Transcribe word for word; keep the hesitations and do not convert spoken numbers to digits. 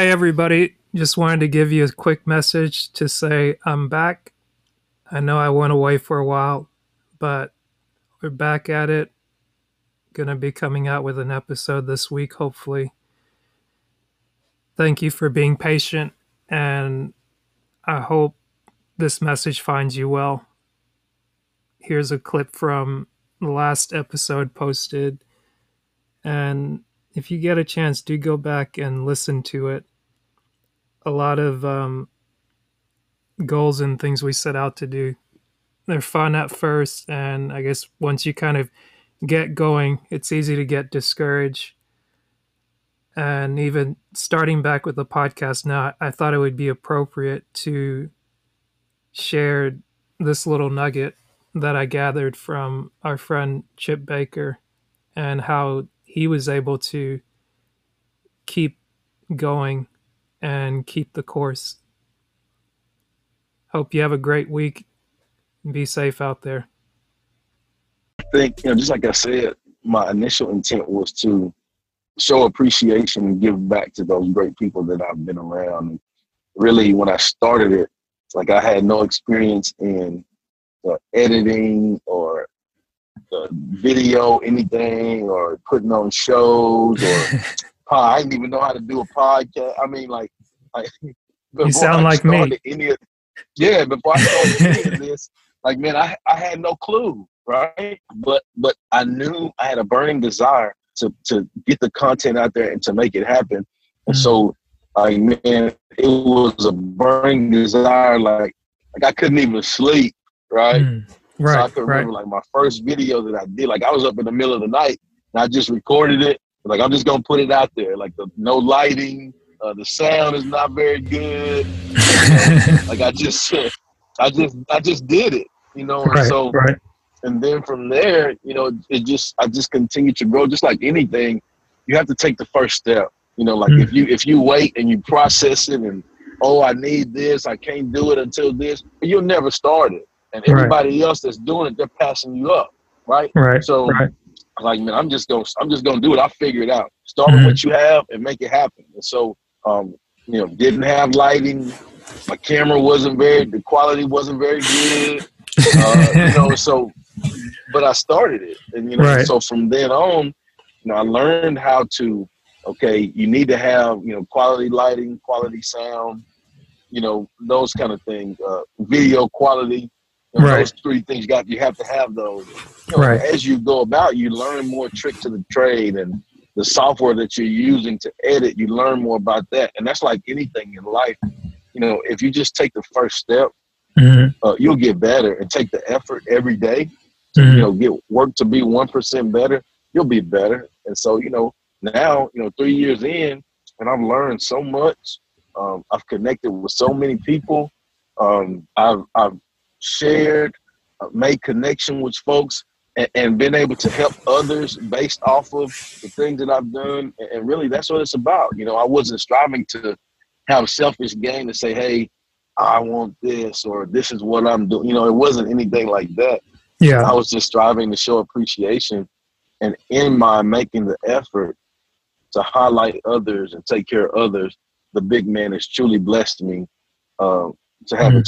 Hey everybody, just wanted to give you a quick message to say I'm back. I know I went away for a while, but we're back at it. Gonna be coming out with an episode this week, hopefully. Thank you for being patient, and I hope this message finds you well. Here's a clip from the last episode posted, and if you get a chance, do go back and listen to it. A lot of um, goals and things we set out to do. They're fun at first, and I guess once you kind of get going, it's easy to get discouraged. And even starting back with the podcast now, I thought it would be appropriate to share this little nugget that I gathered from our friend Chip Baker and how he was able to keep going and keep the course. Hope you have a great week. Be safe out there. I think, you know, just like I said, my initial intent was to show appreciation and give back to those great people that I've been around. And really, when I started it, like I had no experience in uh, editing or Uh, video, anything, or putting on shows, or uh, I didn't even know how to do a podcast. I mean, like, like you sound I like me. Any of, yeah, before I started any of this, like, man, I I had no clue, right? But but I knew I had a burning desire to to get the content out there and to make it happen. And mm-hmm. so, like, man, it was a burning desire. Like, like I couldn't even sleep, right? Mm. Right, so I could remember, right. like, my first video that I did, like, I was up in the middle of the night, and I just recorded it. Like, I'm just going to put it out there. Like, the no lighting, uh, the sound is not very good. like, I just I just, I just did it, you know? Right, and so, right. And then from there, you know, it just, I just continued to grow. Just like anything, you have to take the first step. You know, like, mm. if you if you wait and you process it and, oh, I need this, I can't do it until this, you'll never start it. And everybody right. else that's doing it, they're passing you up, right? Right. So, right. like, man, I'm just gonna, I'm just gonna do it. I'll figure it out. Start mm-hmm. with what you have and make it happen. And so, um, you know, didn't have lighting. My camera wasn't very. The quality wasn't very good. Uh, you know, so, but I started it, and you know, right. so from then on, you know, I learned how to. Okay, you need to have you know quality lighting, quality sound, you know, those kind of things, uh, video quality. You know, right. Those three things you got. You have to have those. You know, right. As you go about, you learn more tricks of the trade and the software that you're using to edit. You learn more about that, and that's like anything in life. You know, if you just take the first step, mm-hmm. uh, you'll get better. And take the effort every day. To, mm-hmm. You know, get work to be one percent better. You'll be better. And so, you know, now, you know, three years in, and I've learned so much. Um, I've connected with so many people. Um, I've, I've shared, uh, made connection with folks, and, and been able to help others based off of the things that I've done. And, and really, that's what it's about. You know, I wasn't striving to have selfish gain to say, hey, I want this, or this is what I'm doing. You know, it wasn't anything like that. Yeah. I was just striving to show appreciation, and in my making the effort to highlight others and take care of others, the big man has truly blessed me uh, to have mm.